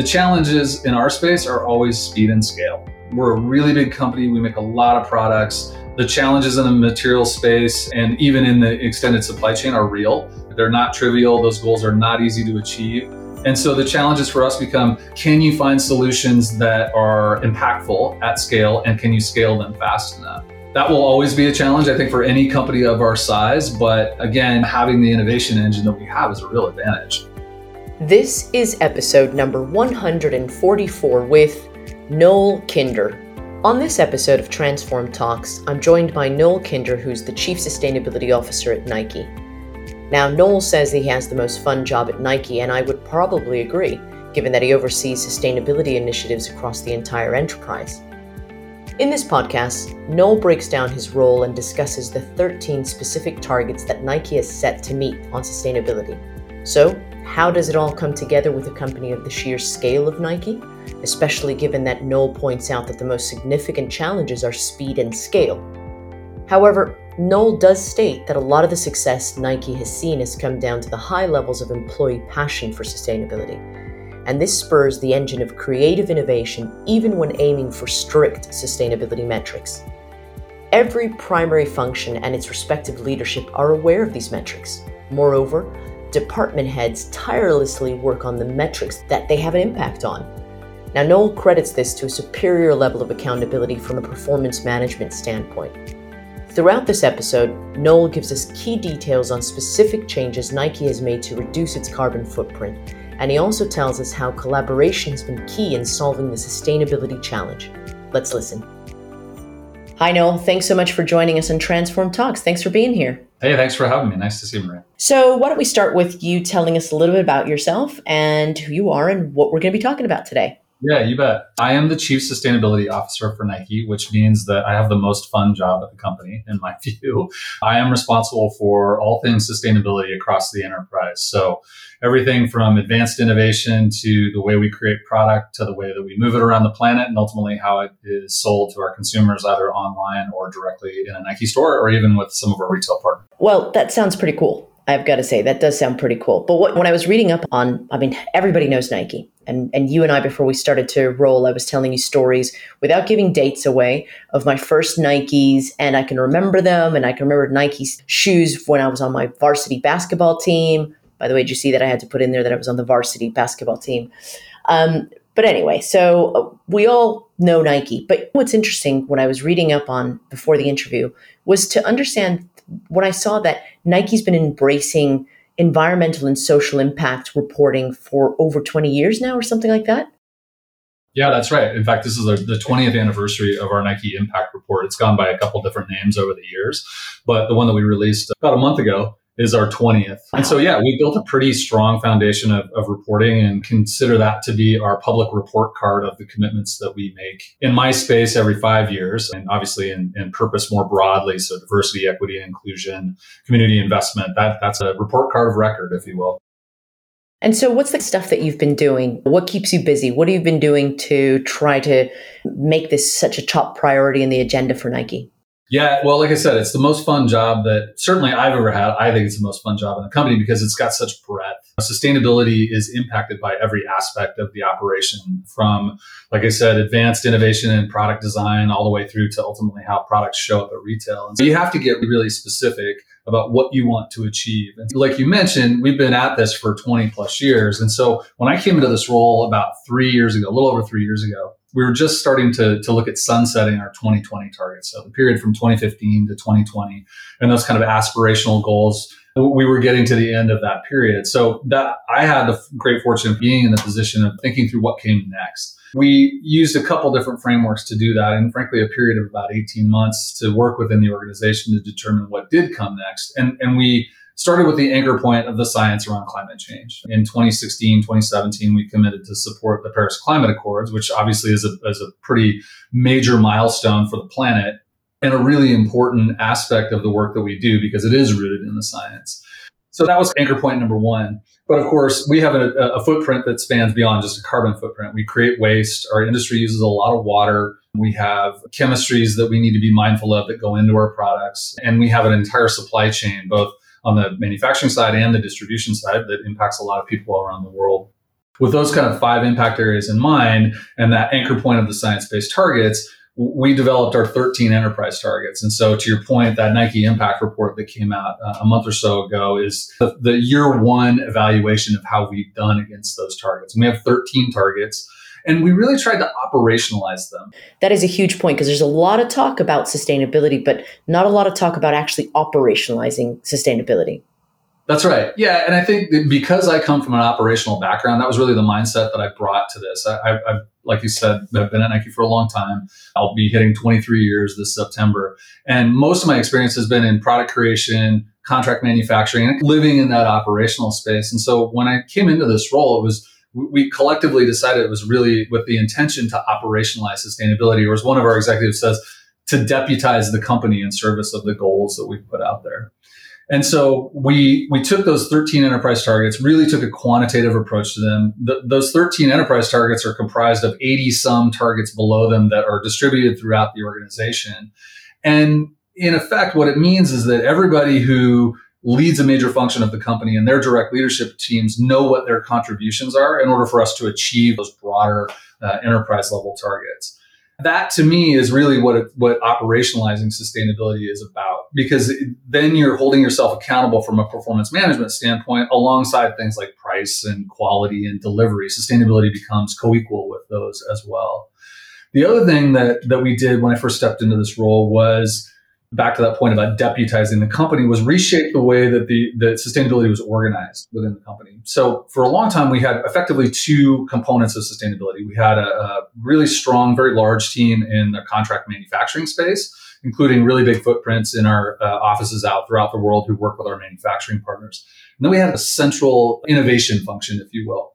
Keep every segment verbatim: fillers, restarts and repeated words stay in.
The challenges in our space are always speed and scale. We're a really big company. We make a lot of products. The challenges in the material space and even in the extended supply chain are real. They're not trivial. Those goals are not easy to achieve. And so the challenges for us become, can you find solutions that are impactful at scale, and can you scale them fast enough? That will always be a challenge, I think, for any company of our size. But again, having the innovation engine that we have is a real advantage. This is episode number one hundred forty-four with Noel Kinder. On this episode of Transform Talks, I'm joined by Noel Kinder, who's the Chief Sustainability Officer at Nike. Now, Noel says he has the most fun job at Nike, and I would probably agree, given that he oversees sustainability initiatives across the entire enterprise. In this podcast, Noel breaks down his role and discusses the thirteen specific targets that Nike has set to meet on sustainability. So, how does it all come together with a company of the sheer scale of Nike, especially given that Noel points out that the most significant challenges are speed and scale? However, Noel does state that a lot of the success Nike has seen has come down to the high levels of employee passion for sustainability. And this spurs the engine of creative innovation, even when aiming for strict sustainability metrics. Every primary function and its respective leadership are aware of these metrics. Moreover, department heads tirelessly work on the metrics that they have an impact on. Now, Noel credits this to a superior level of accountability from a performance management standpoint. Throughout this episode, Noel gives us key details on specific changes Nike has made to reduce its carbon footprint. And he also tells us how collaboration has been key in solving the sustainability challenge. Let's listen. Hi, Noel. Thanks so much for joining us on Transform Talks. Thanks for being here. Hey, thanks for having me. Nice to see you, Marie. So why don't we start with you telling us a little bit about yourself and who you are and what we're going to be talking about today. Yeah, you bet. I am the Chief Sustainability Officer for Nike, which means that I have the most fun job at the company, in my view. I am responsible for all things sustainability across the enterprise. So everything from advanced innovation to the way we create product to the way that we move it around the planet and ultimately how it is sold to our consumers, either online or directly in a Nike store or even with some of our retail partners. Well, that sounds pretty cool. I've got to say, that does sound pretty cool. But what, when I was reading up on, I mean, everybody knows Nike. And, and you and I, before we started to roll, I was telling you stories without giving dates away of my first Nikes. And I can remember them. And I can remember Nike's shoes when I was on my varsity basketball team. By the way, did you see that I had to put in there that I was on the varsity basketball team? Um, but anyway, so we all know Nike. But what's interesting when I was reading up on before the interview was to understand when I saw that Nike's been embracing environmental and social impact reporting for over twenty years now or something like that? Yeah, that's right. In fact, this is the twentieth anniversary of our Nike Impact Report. It's gone by a couple different names over the years, but the one that we released about a month ago is our twentieth. And so, yeah, we built a pretty strong foundation of, of reporting and consider that to be our public report card of the commitments that we make in my space every five years, and obviously in, in purpose more broadly. So diversity, equity, and inclusion, community investment, that, that's a report card of record, if you will. And so what's the stuff that you've been doing? What keeps you busy? What have you been doing to try to make this such a top priority in the agenda for Nike? Yeah, well, like I said, it's the most fun job that certainly I've ever had. I think it's the most fun job in the company because it's got such breadth. Sustainability is impacted by every aspect of the operation from, like I said, advanced innovation and product design all the way through to ultimately how products show up at retail. And so you have to get really specific about what you want to achieve. And like you mentioned, we've been at this for twenty plus years. And so when I came into this role about three years ago, a little over three years ago, we were just starting to, to look at sunsetting our twenty twenty targets. So the period from twenty fifteen to twenty twenty and those kind of aspirational goals, we were getting to the end of that period. So that I had the great fortune of being in the position of thinking through what came next. We used a couple different frameworks to do that. And frankly, a period of about eighteen months to work within the organization to determine what did come next. And, and we started with the anchor point of the science around climate change. In twenty sixteen, twenty seventeen, we committed to support the Paris Climate Accords, which obviously is a, is a pretty major milestone for the planet and a really important aspect of the work that we do because it is rooted in the science. So that was anchor point number one. But of course, we have a, a footprint that spans beyond just a carbon footprint. We create waste. Our industry uses a lot of water. We have chemistries that we need to be mindful of that go into our products. And we have an entire supply chain, both on the manufacturing side and the distribution side that impacts a lot of people around the world. with those kind of five impact areas in mind and that anchor point of the science-based targets, we developed our thirteen enterprise targets. And so to your point, that Nike impact report that came out uh, a month or so ago is the, the year one evaluation of how we've done against those targets. And we have thirteen targets. And we really tried to operationalize them. That is a huge point, because there's a lot of talk about sustainability, but not a lot of talk about actually operationalizing sustainability. That's right. Yeah. And I think that because I come from an operational background, that was really the mindset that I brought to this. I, I, I like you said, I've been at Nike for a long time. I'll be hitting twenty-three years this September. And most of my experience has been in product creation, contract manufacturing, and living in that operational space. And so when I came into this role, it was we collectively decided it was really with the intention to operationalize sustainability, or as one of our executives says, to deputize the company in service of the goals that we put out there. And so we we took those thirteen enterprise targets, really took a quantitative approach to them. Th- those thirteen enterprise targets are comprised of eighty-some targets below them that are distributed throughout the organization. And in effect, what it means is that everybody who leads a major function of the company and their direct leadership teams know what their contributions are in order for us to achieve those broader uh, enterprise level targets. That to me is really what, it, what operationalizing sustainability is about, because then you're holding yourself accountable from a performance management standpoint alongside things like price and quality and delivery. Sustainability becomes co-equal with those as well. The other thing that, that we did when I first stepped into this role was, back to that point about deputizing the company, was reshape the way that the that sustainability was organized within the company. So for a long time, we had effectively two components of sustainability. We had a, a really strong, very large team in the contract manufacturing space, including really big footprints in our uh, offices out throughout the world who work with our manufacturing partners. And then we had a central innovation function, if you will.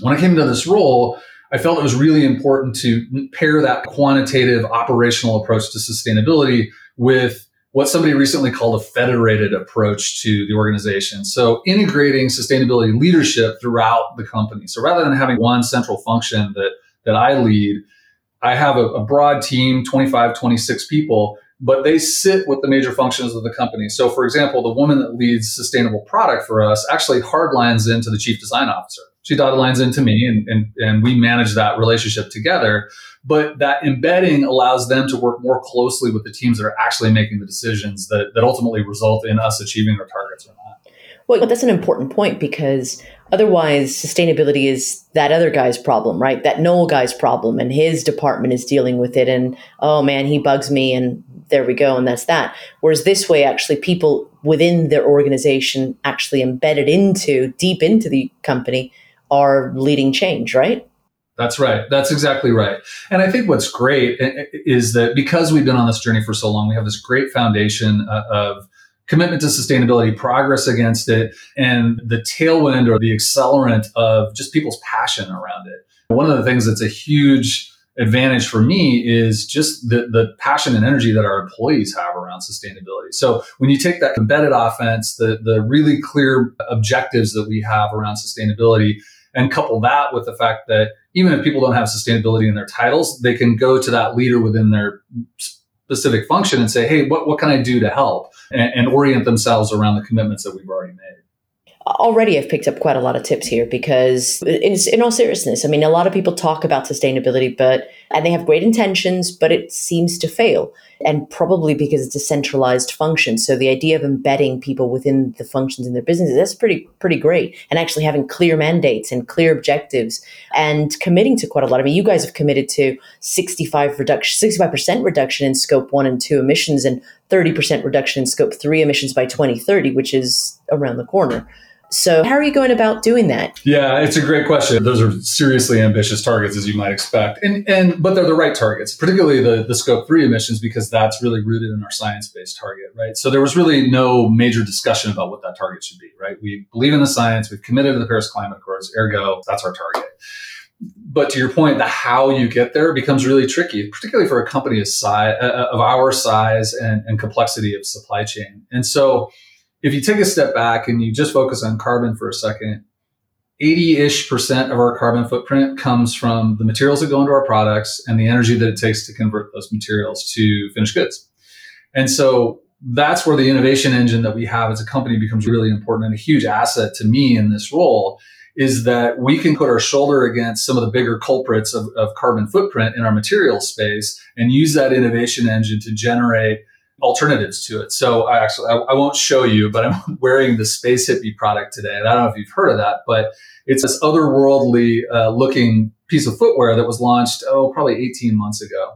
When I came into this role, I felt it was really important to pair that quantitative operational approach to sustainability with what somebody recently called a federated approach to the organization. So integrating sustainability leadership throughout the company. So rather than having one central function that, that I lead, I have a, a broad team, twenty-five, twenty-six people, but they sit with the major functions of the company. So for example, the woman that leads sustainable product for us actually hardlines into the chief design officer. She dotted lines into me and, and, and we manage that relationship together. But that embedding allows them to work more closely with the teams that are actually making the decisions that, that ultimately result in us achieving our targets or not. Well, that's an important point, because otherwise sustainability is that other guy's problem, right? That Noel guy's problem, and his department is dealing with it. And, oh man, he bugs me, and there we go. And that's that. Whereas this way, actually, people within their organization actually embedded into, deep into the company, are leading change, right? That's right. That's exactly right. And I think what's great is that because we've been on this journey for so long, we have this great foundation of commitment to sustainability, progress against it, and the tailwind or the accelerant of just people's passion around it. One of the things that's a huge advantage for me is just the, the passion and energy that our employees have around sustainability. So when you take that embedded offense, the, the really clear objectives that we have around sustainability, and couple that with the fact that even if people don't have sustainability in their titles, they can go to that leader within their specific function and say, hey, what, what can I do to help? And, and orient themselves around the commitments that we've already made. Already I've picked up quite a lot of tips here, because it's, in all seriousness, I mean, a lot of people talk about sustainability, but and they have great intentions, but it seems to fail. And probably because it's a centralized function. So the idea of embedding people within the functions in their businesses, that's pretty pretty great. And actually having clear mandates and clear objectives and committing to quite a lot. I mean, you guys have committed to sixty-five reduction, sixty-five percent reduction in scope one and two emissions and thirty percent reduction in scope three emissions by twenty thirty, which is around the corner. So how are you going about doing that? Yeah, it's a great question. Those are seriously ambitious targets, as you might expect. And and but they're the right targets, particularly the, the scope three emissions, because that's really rooted in our science-based target, right? So there was really no major discussion about what that target should be, right? We believe in the science. We've committed to the Paris Climate Accords. Ergo, that's our target. But to your point, the how you get there becomes really tricky, particularly for a company of, size, of our size and, and complexity of supply chain. And so if you take a step back and you just focus on carbon for a second, eighty-ish percent of our carbon footprint comes from the materials that go into our products and the energy that it takes to convert those materials to finished goods. And so that's where the innovation engine that we have as a company becomes really important and a huge asset to me in this role, is that we can put our shoulder against some of the bigger culprits of, of carbon footprint in our material space and use that innovation engine to generate alternatives to it. So I actually, I, I won't show you, but I'm wearing the Space Hippie product today. And I don't know if you've heard of that, but it's this otherworldly uh, looking piece of footwear that was launched, oh, probably eighteen months ago.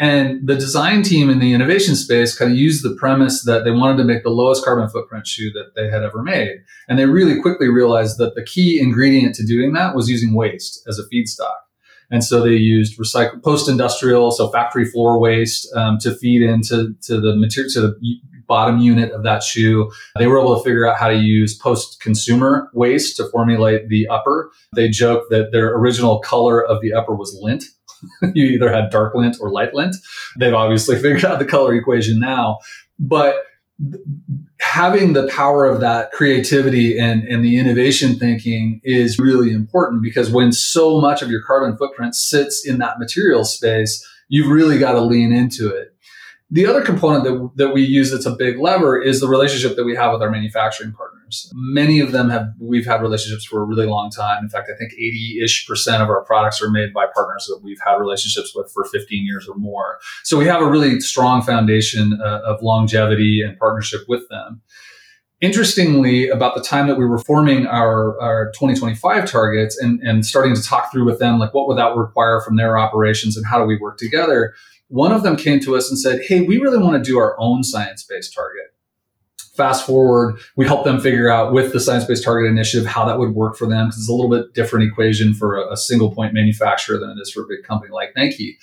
And the design team in the innovation space kind of used the premise that they wanted to make the lowest carbon footprint shoe that they had ever made. And they really quickly realized that the key ingredient to doing that was using waste as a feedstock. And so they used recycled post-industrial, so factory floor waste, um, to feed into to the material, to the bottom unit of that shoe. They were able to figure out how to use post-consumer waste to formulate the upper. They joked that their original color of the upper was lint. You either had dark lint or light lint. They've obviously figured out the color equation now. But having the power of that creativity and, and the innovation thinking is really important, because when so much of your carbon footprint sits in that material space, you've really got to lean into it. The other component that, that we use that's a big lever is the relationship that we have with our manufacturing partners. Many of them have, we've had relationships for a really long time. In fact, I think eighty-ish percent of our products are made by partners that we've had relationships with for fifteen years or more. So we have a really strong foundation uh, of longevity and partnership with them. Interestingly, about the time that we were forming our, our twenty twenty-five targets and, and starting to talk through with them, like what would that require from their operations and how do we work together? One of them came to us and said, hey, we really want to do our own science-based target. Fast forward, we helped them figure out with the science-based target initiative how that would work for them, because it's a little bit different equation for a, a single point manufacturer than it is for a big company like Nike.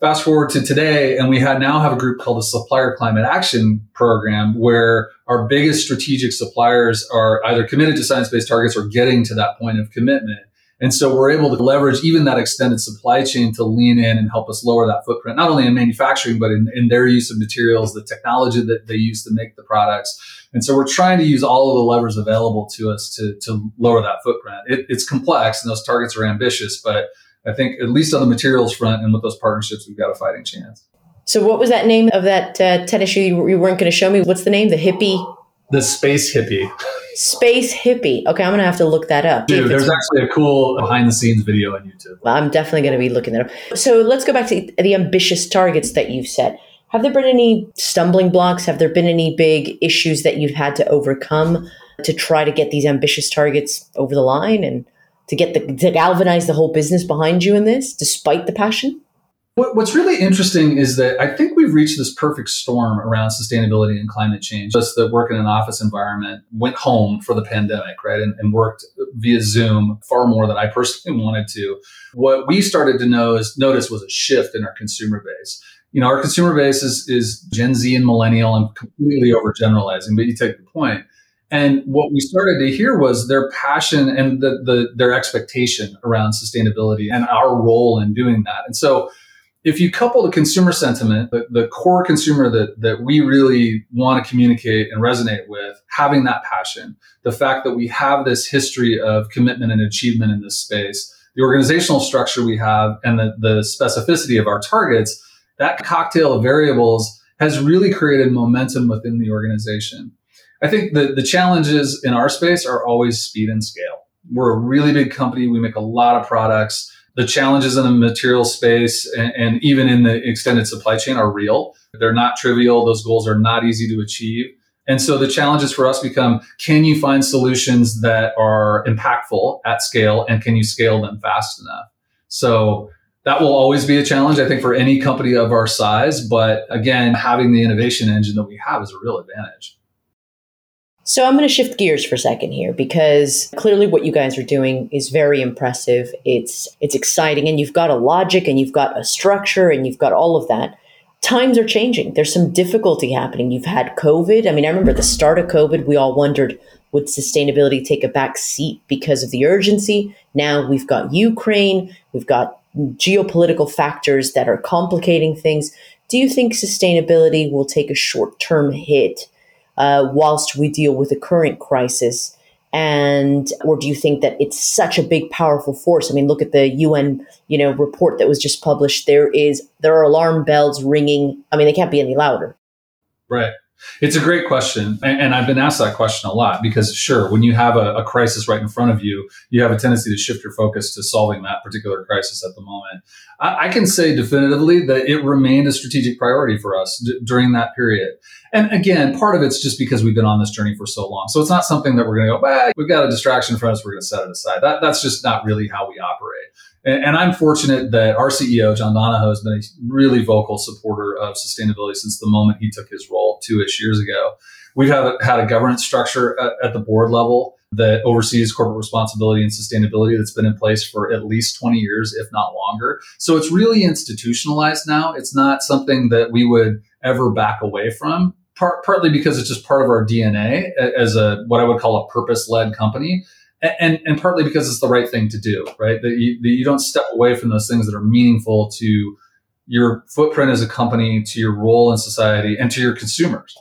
Fast forward to today, and we have, now have a group called the Supplier Climate Action Program, where our biggest strategic suppliers are either committed to science-based targets or getting to that point of commitment. And so we're able to leverage even that extended supply chain to lean in and help us lower that footprint, not only in manufacturing, but in, in their use of materials, the technology that they use to make the products. And so we're trying to use all of the levers available to us to, to lower that footprint. It, it's complex and those targets are ambitious, but I think at least on the materials front and with those partnerships, we've got a fighting chance. So what was that name of that uh, tennis shoe you, you weren't going to show me? What's the name? The hippie? The Space Hippie. Space Hippie. Okay, I'm going to have to look that up. Dude, there's actually a cool behind-the-scenes video on YouTube. Well, I'm definitely going to be looking that up. So let's go back to the ambitious targets that you've set. Have there been any stumbling blocks? Have there been any big issues that you've had to overcome to try to get these ambitious targets over the line and to get the, to galvanize the whole business behind you in this, despite the passion? What's really interesting is that I think we've reached this perfect storm around sustainability and climate change. Just that work in an office environment, went home for the pandemic, right? And, and worked via Zoom far more than I personally wanted to. What we started to notice, notice was a shift in our consumer base. You know, our consumer base is, is Gen Z and millennial. I'm completely overgeneralizing, but you take the point. And what we started to hear was their passion and the, the their expectation around sustainability and our role in doing that. And so if you couple the consumer sentiment, the, the core consumer that, that we really want to communicate and resonate with, having that passion, the fact that we have this history of commitment and achievement in this space, the organizational structure we have, and the, the specificity of our targets, that cocktail of variables has really created momentum within the organization. I think the, the challenges in our space are always speed and scale. We're a really big company. We make a lot of products. The challenges in the material space and, and even in the extended supply chain are real. They're not trivial. Those goals are not easy to achieve. And so the challenges for us become, can you find solutions that are impactful at scale, and can you scale them fast enough? So that will always be a challenge, I think, for any company of our size. But again, having the innovation engine that we have is a real advantage. So I'm going to shift gears for a second here, because clearly what you guys are doing is very impressive. It's it's exciting, and you've got a logic and you've got a structure and you've got all of that. Times are changing. There's some difficulty happening. You've had COVID. I mean, I remember at the start of COVID, we all wondered, would sustainability take a back seat because of the urgency? Now we've got Ukraine. We've got geopolitical factors that are complicating things. Do you think sustainability will take a short-term hit Uh, whilst we deal with the current crisis? And or do you think that it's such a big, powerful force? I mean, look at the U N, you know, report that was just published. There is there are alarm bells ringing. I mean, they can't be any louder. Right. It's a great question. And, and I've been asked that question a lot because, sure, when you have a, a crisis right in front of you, you have a tendency to shift your focus to solving that particular crisis at the moment. I, I can say definitively that it remained a strategic priority for us d- during that period. And again, part of it's just because we've been on this journey for so long. So it's not something that we're going to go, well, we've got a distraction in front of us, we're going to set it aside. That, that's just not really how we operate. And I'm fortunate that our C E O, John Donahoe, has been a really vocal supporter of sustainability since the moment he took his role two-ish years ago. We've had a, had a governance structure at, at the board level that oversees corporate responsibility and sustainability that's been in place for at least twenty years, if not longer. So it's really institutionalized now. It's not something that we would ever back away from, part, partly because it's just part of our D N A as a what I would call a purpose-led company. And, and partly because it's the right thing to do, right? That you, that you don't step away from those things that are meaningful to your footprint as a company, to your role in society, and to your consumers.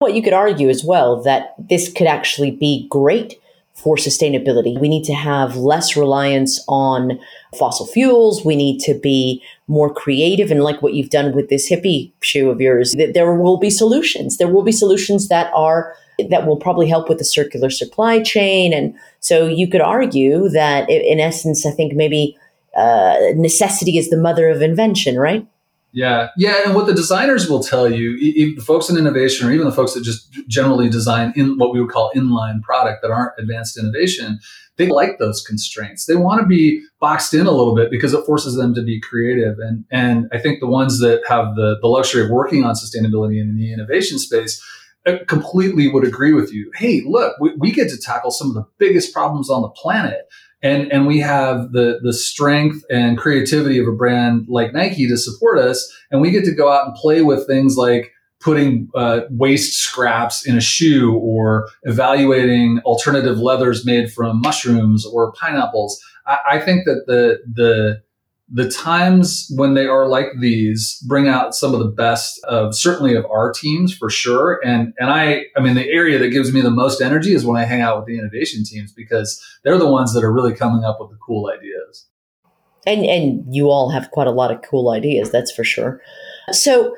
What you could argue as well, that this could actually be great for sustainability. We need to have less reliance on fossil fuels. We need to be more creative. And like what you've done with this hippie shoe of yours, that there will be solutions. There will be solutions that are that will probably help with the circular supply chain. And so you could argue that in essence, I think maybe uh, necessity is the mother of invention, right? Yeah. Yeah. And what the designers will tell you, the folks in innovation, or even the folks that just generally design in what we would call inline product that aren't advanced innovation, they like those constraints. They want to be boxed in a little bit because it forces them to be creative. And, and I think the ones that have the, the luxury of working on sustainability in the innovation space I completely would agree with you. Hey, look, we, we get to tackle some of the biggest problems on the planet. And, and we have the, the strength and creativity of a brand like Nike to support us. And we get to go out and play with things like putting uh, waste scraps in a shoe or evaluating alternative leathers made from mushrooms or pineapples. I, I think that the, the, The times when they are like these bring out some of the best of certainly of our teams for sure. And and I, I mean, the area that gives me the most energy is when I hang out with the innovation teams because they're the ones that are really coming up with the cool ideas. And and you all have quite a lot of cool ideas, that's for sure. So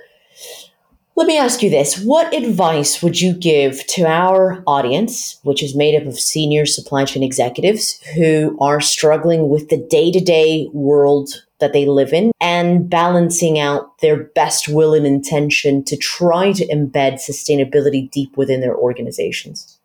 let me ask you this. What advice would you give to our audience, which is made up of senior supply chain executives who are struggling with the day-to-day world that they live in and balancing out their best will and intention to try to embed sustainability deep within their organizations?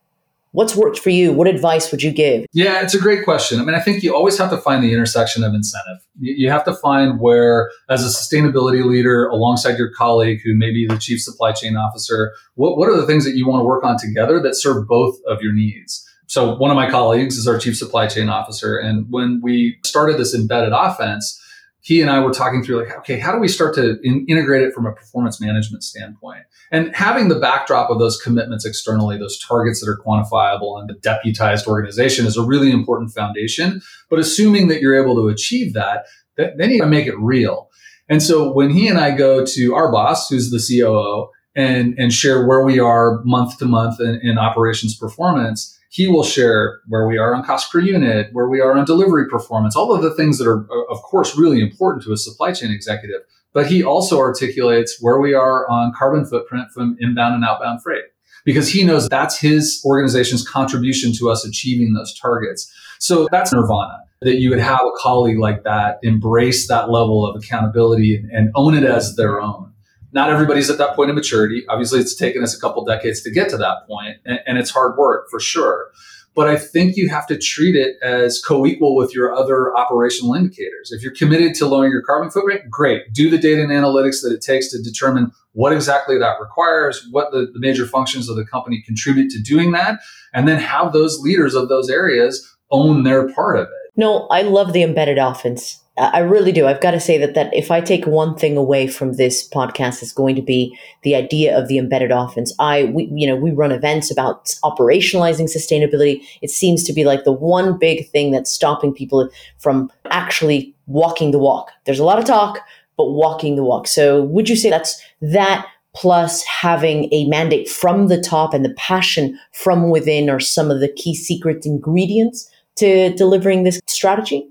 What's worked for you? What advice would you give? Yeah, it's a great question. I mean, I think you always have to find the intersection of incentive. You have to find where, as a sustainability leader, alongside your colleague who may be the chief supply chain officer, what, what are the things that you want to work on together that serve both of your needs? So one of my colleagues is our chief supply chain officer. And when we started this embedded offense, he and I were talking through like, okay, how do we start to in- integrate it from a performance management standpoint? And having the backdrop of those commitments externally, those targets that are quantifiable and the deputized organization is a really important foundation. But assuming that you're able to achieve that, th- then you gotta make it real. And so when he and I go to our boss, who's the C O O, and, and share where we are month to month in, in operations performance, he will share where we are on cost per unit, where we are on delivery performance, all of the things that are, of course, really important to a supply chain executive. But he also articulates where we are on carbon footprint from inbound and outbound freight, because he knows that's his organization's contribution to us achieving those targets. So that's nirvana, that you would have a colleague like that embrace that level of accountability and own it as their own. Not everybody's at that point of maturity. Obviously, it's taken us a couple decades to get to that point, and, and it's hard work for sure. But I think you have to treat it as co-equal with your other operational indicators. If you're committed to lowering your carbon footprint, great. Do the data and analytics that it takes to determine what exactly that requires, what the, the major functions of the company contribute to doing that, and then have those leaders of those areas own their part of it. No, I love the embedded offense. I really do. I've got to say that that if I take one thing away from this podcast, it's going to be the idea of the embedded offense. I, we, you know, we run events about operationalizing sustainability. It seems to be like the one big thing that's stopping people from actually walking the walk. There's a lot of talk, but walking the walk. So would you say that's that plus having a mandate from the top and the passion from within are some of the key secret ingredients to delivering this strategy?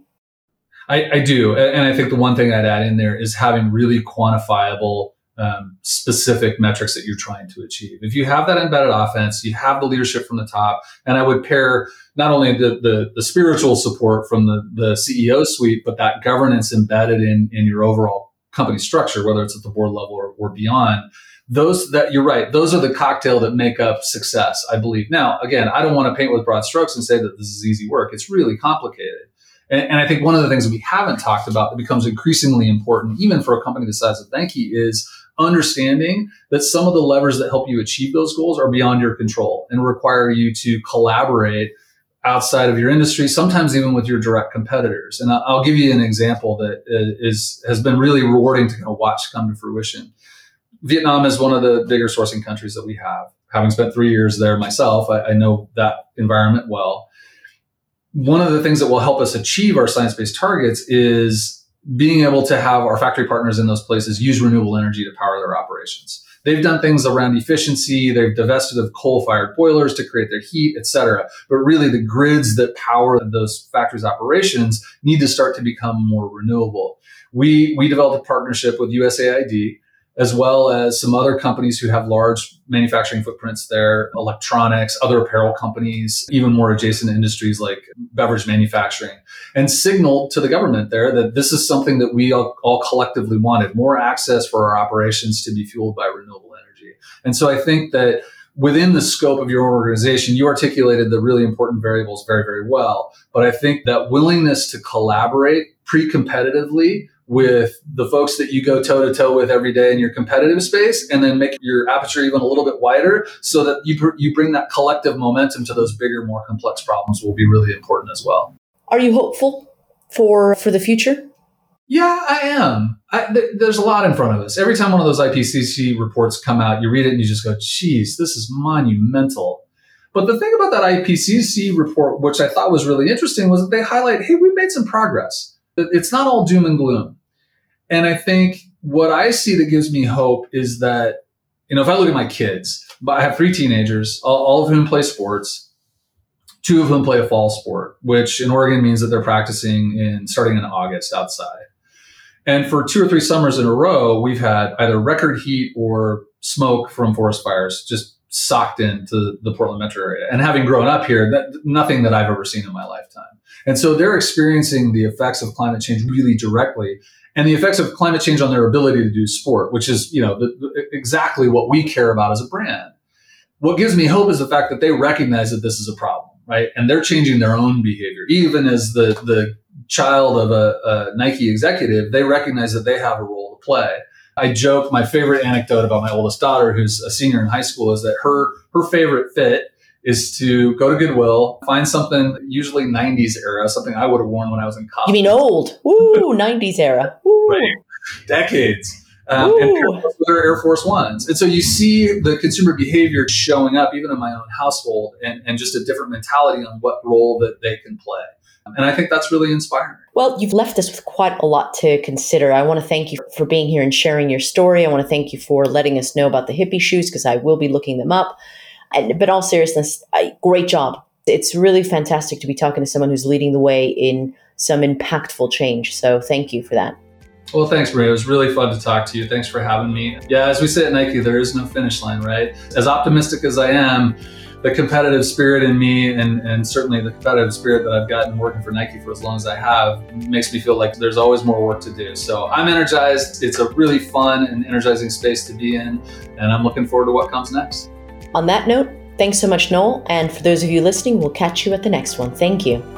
I, I do. And I think the one thing I'd add in there is having really quantifiable um, specific metrics that you're trying to achieve. If you have that embedded offense, you have the leadership from the top. And I would pair not only the the, the spiritual support from the, the C E O suite, but that governance embedded in, in your overall company structure, whether it's at the board level or, or beyond. Those that you're right, those are the cocktail that make up success, I believe. Now, again, I don't want to paint with broad strokes and say that this is easy work. It's really complicated. And, and I think one of the things that we haven't talked about that becomes increasingly important, even for a company the size of Nike, is understanding that some of the levers that help you achieve those goals are beyond your control and require you to collaborate outside of your industry, sometimes even with your direct competitors. And I'll give you an example that is has been really rewarding to kind of watch come to fruition. Vietnam is one of the bigger sourcing countries that we have. Having spent three years there myself, I, I know that environment well. One of the things that will help us achieve our science-based targets is being able to have our factory partners in those places use renewable energy to power their operations. They've done things around efficiency. They've divested of coal-fired boilers to create their heat, et cetera. But really, the grids that power those factories' operations need to start to become more renewable. We, we developed a partnership with U S A I D, as well as some other companies who have large manufacturing footprints there, electronics, other apparel companies, even more adjacent industries like beverage manufacturing, and signaled to the government there that this is something that we all, all collectively wanted, more access for our operations to be fueled by renewable energy. And so I think that within the scope of your organization, you articulated the really important variables very, very well. But I think that willingness to collaborate pre-competitively with the folks that you go toe-to-toe with every day in your competitive space, and then make your aperture even a little bit wider so that you pr- you bring that collective momentum to those bigger, more complex problems will be really important as well. Are you hopeful for for the future? Yeah, I am. I, th- there's a lot in front of us. Every time one of those I P C C reports come out, you read it and you just go, geez, this is monumental. But the thing about that I P C C report, which I thought was really interesting, was that they highlight, hey, we've made some progress. It's not all doom and gloom. And I think what I see that gives me hope is that, you know, if I look at my kids, but I have three teenagers, all, all of whom play sports, two of whom play a fall sport, which in Oregon means that they're practicing in starting in August outside. And for two or three summers in a row, we've had either record heat or smoke from forest fires just socked into the Portland metro area. And having grown up here, that, nothing that I've ever seen in my lifetime. And so they're experiencing the effects of climate change really directly. And the effects of climate change on their ability to do sport, which is, you know, the, the, exactly what we care about as a brand. What gives me hope is the fact that they recognize that this is a problem, right? And they're changing their own behavior. Even as the the child of a, a Nike executive, they recognize that they have a role to play. I joke, my favorite anecdote about my oldest daughter, who's a senior in high school, is that her her favorite fit is to go to Goodwill, find something, usually nineties era, something I would have worn when I was in college. You mean old? Ooh, nineties era. Ooh. Right. Decades. Um, and pair those with their Air Force Ones. And so you see the consumer behavior showing up, even in my own household, and, and just a different mentality on what role that they can play. And I think that's really inspiring. Well, you've left us with quite a lot to consider. I want to thank you for being here and sharing your story. I want to thank you for letting us know about the hippie shoes, because I will be looking them up. And, but all seriousness, I, great job. It's really fantastic to be talking to someone who's leading the way in some impactful change. So thank you for that. Well, thanks, Marie. It was really fun to talk to you. Thanks for having me. Yeah, as we say at Nike, there is no finish line, right? As optimistic as I am, the competitive spirit in me and, and certainly the competitive spirit that I've gotten working for Nike for as long as I have makes me feel like there's always more work to do. So I'm energized. It's a really fun and energizing space to be in, and I'm looking forward to what comes next. On that note, thanks so much, Noel. And for those of you listening, we'll catch you at the next one. Thank you.